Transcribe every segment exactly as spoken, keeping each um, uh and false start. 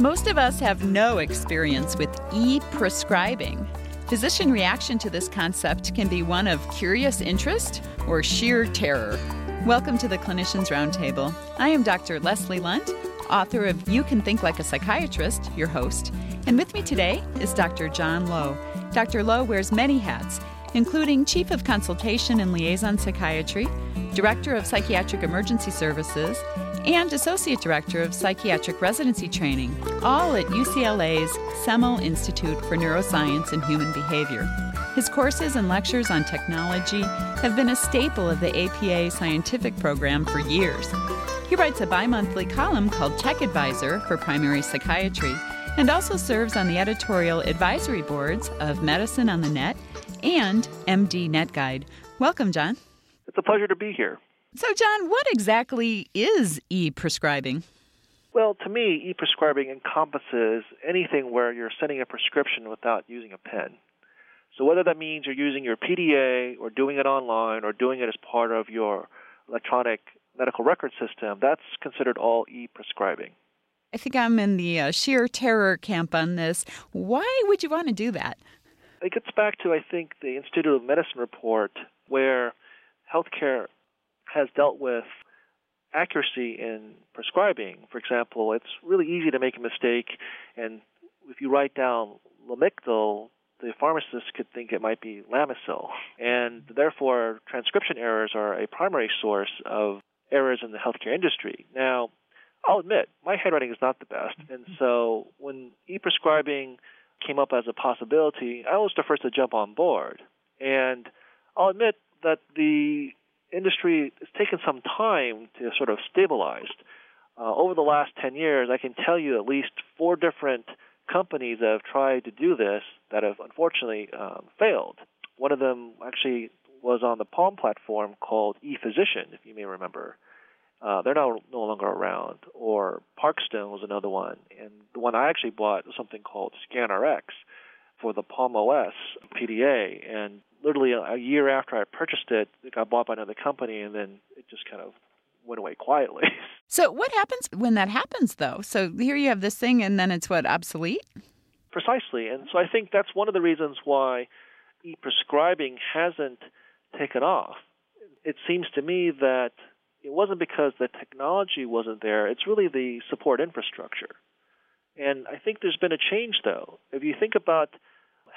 Most of us have no experience with e-prescribing. Physician reaction to this concept can be one of curious interest or sheer terror. Welcome to the Clinicians Roundtable. I am Doctor Leslie Lunt, author of You Can Think Like a Psychiatrist, your host, and with me today is Doctor John Lowe. Doctor Lowe wears many hats, including Chief of Consultation and Liaison Psychiatry, Director of Psychiatric Emergency Services, and Associate Director of Psychiatric Residency Training, all at U C L A's Semel Institute for Neuroscience and Human Behavior. His courses and lectures on technology have been a staple of the A P A scientific program for years. He writes a bi-monthly column called Tech Advisor for Primary Psychiatry and also serves on the editorial advisory boards of Medicine on the Net and M D NetGuide. Welcome, John. It's a pleasure to be here. So, John, what exactly is e-prescribing? Well, to me, e-prescribing encompasses anything where you're sending a prescription without using a pen. So whether that means you're using your P D A or doing it online or doing it as part of your electronic medical record system, that's considered all e-prescribing. I think I'm in the uh, sheer terror camp on this. Why would you want to do that? It gets back to, I think, the Institute of Medicine report where healthcare has dealt with accuracy in prescribing. For example, it's really easy to make a mistake, and if you write down Lamictal, the pharmacist could think it might be Lamisil, and therefore transcription errors are a primary source of errors in the healthcare industry. Now, I'll admit, my handwriting is not the best, and so when e-prescribing came up as a possibility, I was the first to jump on board, and I'll admit that the industry has taken some time to sort of stabilize. Uh, over the last ten years, I can tell you at least four different companies that have tried to do this that have unfortunately um, failed. One of them actually was on the Palm platform called ePhysician, if you may remember. Uh, they're now no longer around. Or Parkstone was another one. And the one I actually bought was something called Scanner X for the Palm O S P D A. And literally a year after I purchased it, it got bought by another company, and then it just kind of went away quietly. So what happens when that happens, though? So here you have this thing, and then it's, what, obsolete? Precisely. And so I think that's one of the reasons why e-prescribing hasn't taken off. It seems to me that it wasn't because the technology wasn't there. It's really the support infrastructure. And I think there's been a change, though. If you think about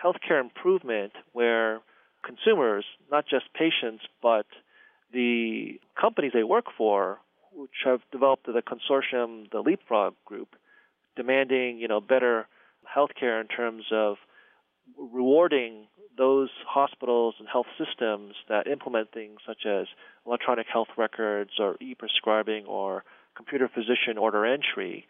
healthcare improvement where consumers, not just patients, but the companies they work for, which have developed the consortium, the LeapFrog Group, demanding, you know, better healthcare in terms of rewarding those hospitals and health systems that implement things such as electronic health records or e-prescribing or computer physician order entry.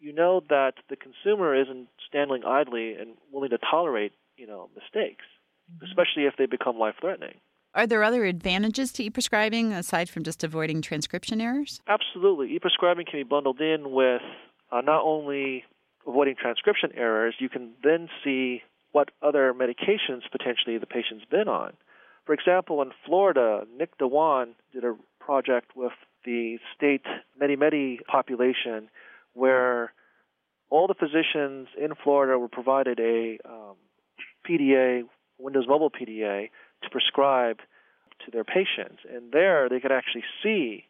You know that the consumer isn't standing idly and willing to tolerate, you know, mistakes, mm-hmm. especially if they become life-threatening. Are there other advantages to e-prescribing aside from just avoiding transcription errors? Absolutely. E-prescribing can be bundled in with uh, not only avoiding transcription errors, you can then see what other medications potentially the patient's been on. For example, in Florida, Nick DeWan did a project with the state MediMedi population where all the physicians in Florida were provided a um, P D A, Windows mobile P D A, to prescribe to their patients. And there they could actually see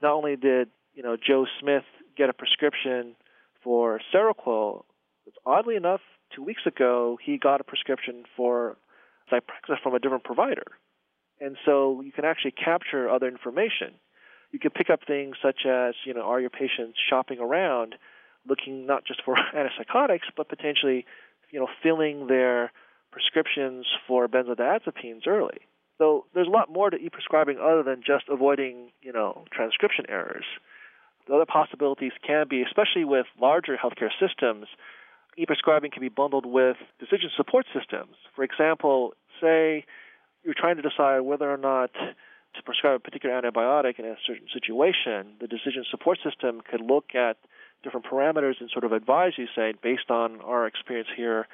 not only did, you know, Joe Smith get a prescription for Seroquel, but oddly enough, two weeks ago he got a prescription for Zyprexa from a different provider. And so you can actually capture other information. You can pick up things such as, you know, are your patients shopping around looking not just for antipsychotics, but potentially, you know, filling their prescriptions for benzodiazepines early. So there's a lot more to e-prescribing other than just avoiding, you know, transcription errors. The other possibilities can be, especially with larger healthcare systems, e-prescribing can be bundled with decision support systems. For example, say you're trying to decide whether or not to prescribe a particular antibiotic in a certain situation, the decision support system could look at different parameters and sort of advise you, saying, based on our experience here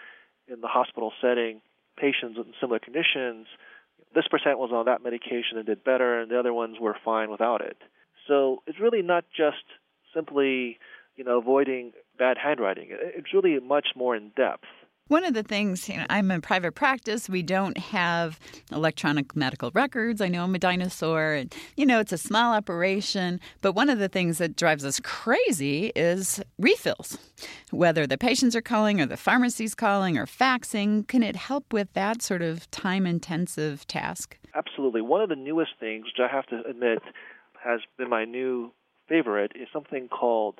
in the hospital setting, patients in similar conditions, this percent was on that medication and did better, and the other ones were fine without it. So it's really not just simply you know, avoiding bad handwriting. It's really much more in depth. One of the things, you know, I'm in private practice. We don't have electronic medical records. I know I'm a dinosaur. And, you know, it's a small operation. But one of the things that drives us crazy is refills, whether the patients are calling or the pharmacy's calling or faxing. Can it help with that sort of time-intensive task? Absolutely. One of the newest things, which I have to admit has been my new favorite, is something called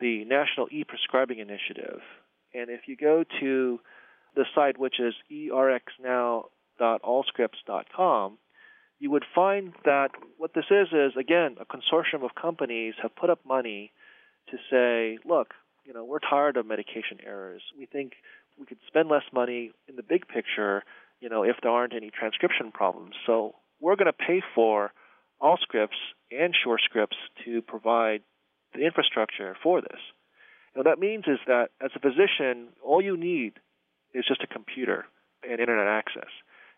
the National E-Prescribing Initiative. And if you go to the site, which is erx now dot all scripts dot com, you would find that what this is is, again, a consortium of companies have put up money to say, look, you know, we're tired of medication errors. We think we could spend less money in the big picture, you know, if there aren't any transcription problems. So we're going to pay for Allscripts and SureScripts to provide the infrastructure for this. What that means is that as a physician, all you need is just a computer and internet access.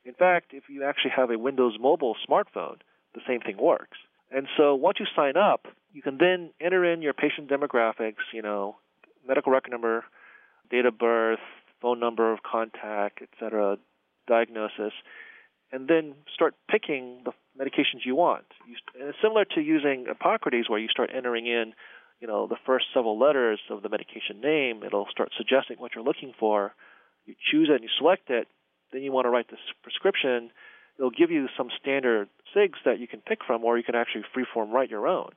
In fact, if you actually have a Windows mobile smartphone, the same thing works. And so once you sign up, you can then enter in your patient demographics, you know, medical record number, date of birth, phone number of contact, et cetera, diagnosis, and then start picking the medications you want. And it's similar to using Hippocrates, where you start entering in, you know, the first several letters of the medication name. It'll start suggesting what you're looking for. You choose it and you select it. Then you want to write this prescription. It'll give you some standard S I Gs that you can pick from, or you can actually freeform write your own.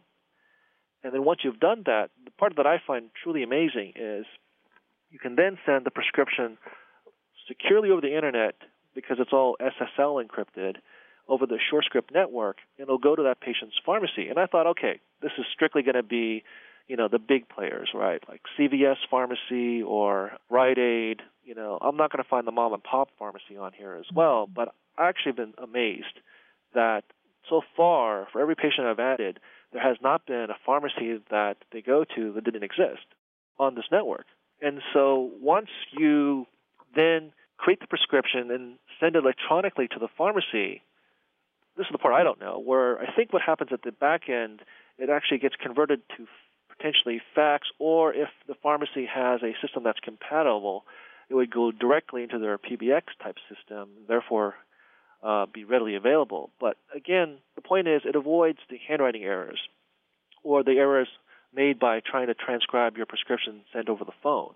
And then once you've done that, the part that I find truly amazing is you can then send the prescription securely over the internet, because it's all S S L encrypted, over the SureScript network, and it'll go to that patient's pharmacy. And I thought, okay, this is strictly going to be, you know, the big players, right? Like C V S pharmacy or Rite Aid. You know, I'm not going to find the mom and pop pharmacy on here as well. But I've actually been amazed that so far, for every patient I've added, there has not been a pharmacy that they go to that didn't exist on this network. And so once you then create the prescription and send it electronically to the pharmacy, this is the part I don't know, where I think what happens at the back end, it actually gets converted to potentially fax, or if the pharmacy has a system that's compatible, it would go directly into their P B X-type system, therefore uh, be readily available. But again, the point is it avoids the handwriting errors or the errors made by trying to transcribe your prescription sent over the phone.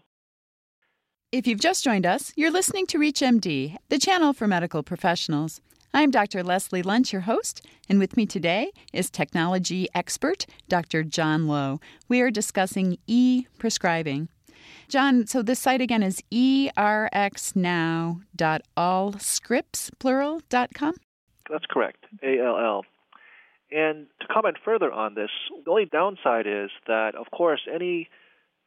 If you've just joined us, you're listening to ReachMD, the channel for medical professionals. I'm Doctor Leslie Lunt, your host, and with me today is technology expert Doctor John Lowe. We are discussing e-prescribing. John, so this site again is erx now dot all scripts plural dot com? That's correct, A L L. And to comment further on this, the only downside is that, of course, any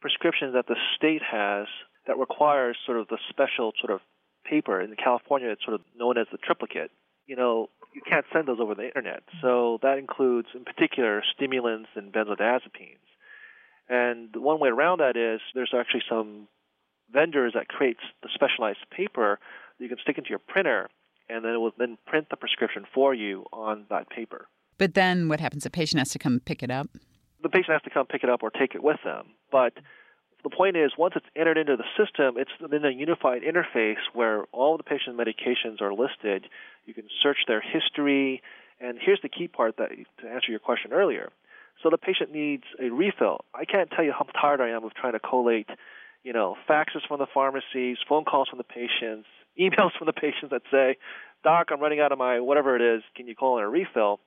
prescription that the state has that requires sort of the special sort of paper, in California it's sort of known as the triplicate, you know, you can't send those over the internet. So that includes, in particular, stimulants and benzodiazepines. And one way around that is there's actually some vendors that create the specialized paper that you can stick into your printer, and then it will then print the prescription for you on that paper. But then what happens? The patient has to come pick it up? The patient has to come pick it up or take it with them. But the point is, once it's entered into the system, it's in a unified interface where all the patient medications are listed. You can search their history. And here's the key part that to answer your question earlier. So the patient needs a refill. I can't tell you how tired I am of trying to collate, you know, faxes from the pharmacies, phone calls from the patients, emails from the patients that say, Doc, I'm running out of my whatever it is. Can you call in a refill?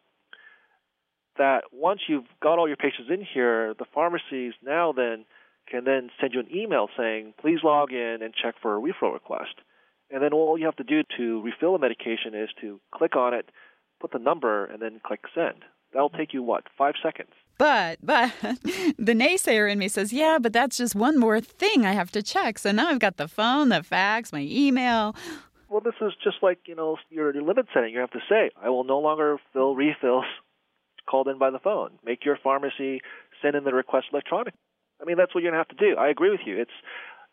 That once you've got all your patients in here, the pharmacies now then can then send you an email saying, please log in and check for a refill request. And then all you have to do to refill a medication is to click on it, put the number, and then click send. That'll take you, what, five seconds? But but the naysayer in me says, yeah, but that's just one more thing I have to check. So now I've got the phone, the fax, my email. Well, this is just like, you know, your limit setting. You have to say, I will no longer fill refills called in by the phone. Make your pharmacy send in the request electronically. I mean, that's what you're going to have to do. I agree with you. It's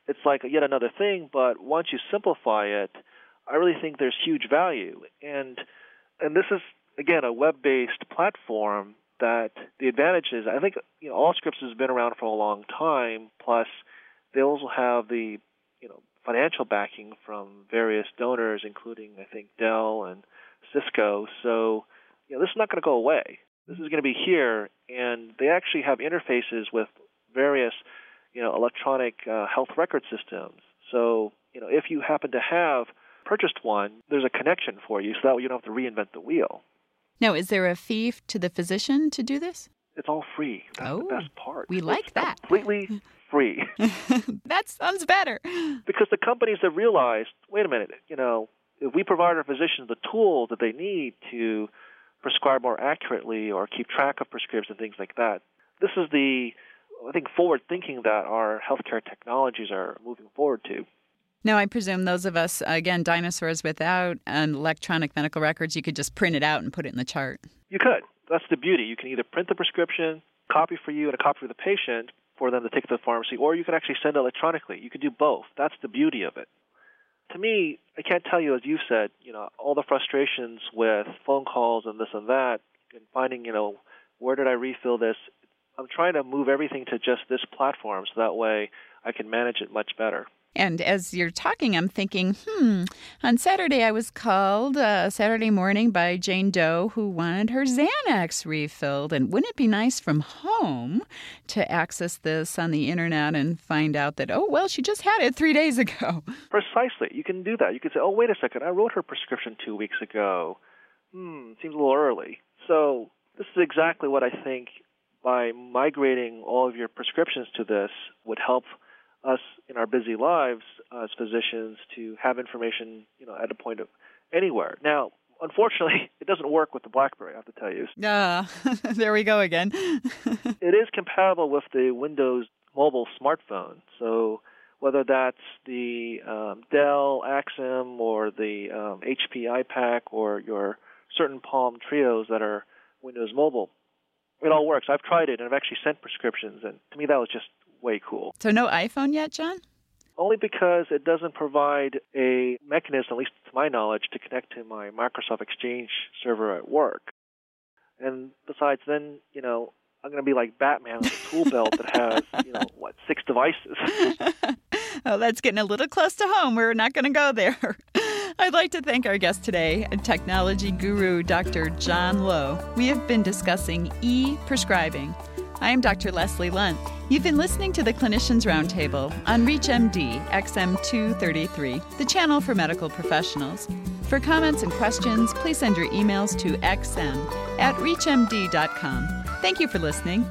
it's like yet another thing, but once you simplify it, I really think there's huge value. And and this is, again, a web-based platform that the advantage is, I think, you know, Allscripts has been around for a long time, plus they also have the, you know, financial backing from various donors, including, I think, Dell and Cisco. So, you know, this is not going to go away. This is going to be here, and they actually have interfaces with various, you know, electronic uh, health record systems. So, you know, if you happen to have purchased one, there's a connection for you, so that way you don't have to reinvent the wheel. Now, is there a fee to the physician to do this? It's all free. That's oh, the best part. We like it's that. Completely free. That sounds better. Because the companies have realized, wait a minute, you know, if we provide our physicians the tools that they need to prescribe more accurately or keep track of prescriptions and things like that, this is the, I think, forward thinking that our healthcare technologies are moving forward to. Now, I presume those of us, again, dinosaurs without an electronic medical records, you could just print it out and put it in the chart. You could. That's the beauty. You can either print the prescription, copy for you and a copy for the patient for them to take to the pharmacy, or you can actually send it electronically. You could do both. That's the beauty of it. To me, I can't tell you, as you've said, you know, all the frustrations with phone calls and this and that and finding, you know, where did I refill this? I'm trying to move everything to just this platform so that way I can manage it much better. And as you're talking, I'm thinking, hmm, on Saturday I was called uh, Saturday morning by Jane Doe who wanted her Xanax refilled. And wouldn't it be nice from home to access this on the Internet and find out that, oh, well, she just had it three days ago. Precisely. You can do that. You can say, oh, wait a second, I wrote her prescription two weeks ago. Hmm, seems a little early. So this is exactly what I think by migrating all of your prescriptions to this would help us in our busy lives as physicians to have information, you know, at a point of anywhere. Now, unfortunately, it doesn't work with the BlackBerry, I have to tell you. Ah, uh, there we go again. It is compatible with the Windows mobile smartphone. So whether that's the um, Dell, Axim, or the um, H P iPac, or your certain Palm Trios that are Windows mobile, it all works. I've tried it, and I've actually sent prescriptions, and to me that was just way cool. So no iPhone yet, John? Only because it doesn't provide a mechanism, at least to my knowledge, to connect to my Microsoft Exchange server at work. And besides, then, you know, I'm going to be like Batman with a tool belt that has, you know, what, six devices. Oh, that's getting a little close to home. We're not going to go there. I'd like to thank our guest today, technology guru Doctor John Lowe. We have been discussing e-prescribing. I am Doctor Leslie Lunt. You've been listening to the Clinicians Roundtable on ReachMD X M two thirty-three, the channel for medical professionals. For comments and questions, please send your emails to xm at reach m d dot com. Thank you for listening.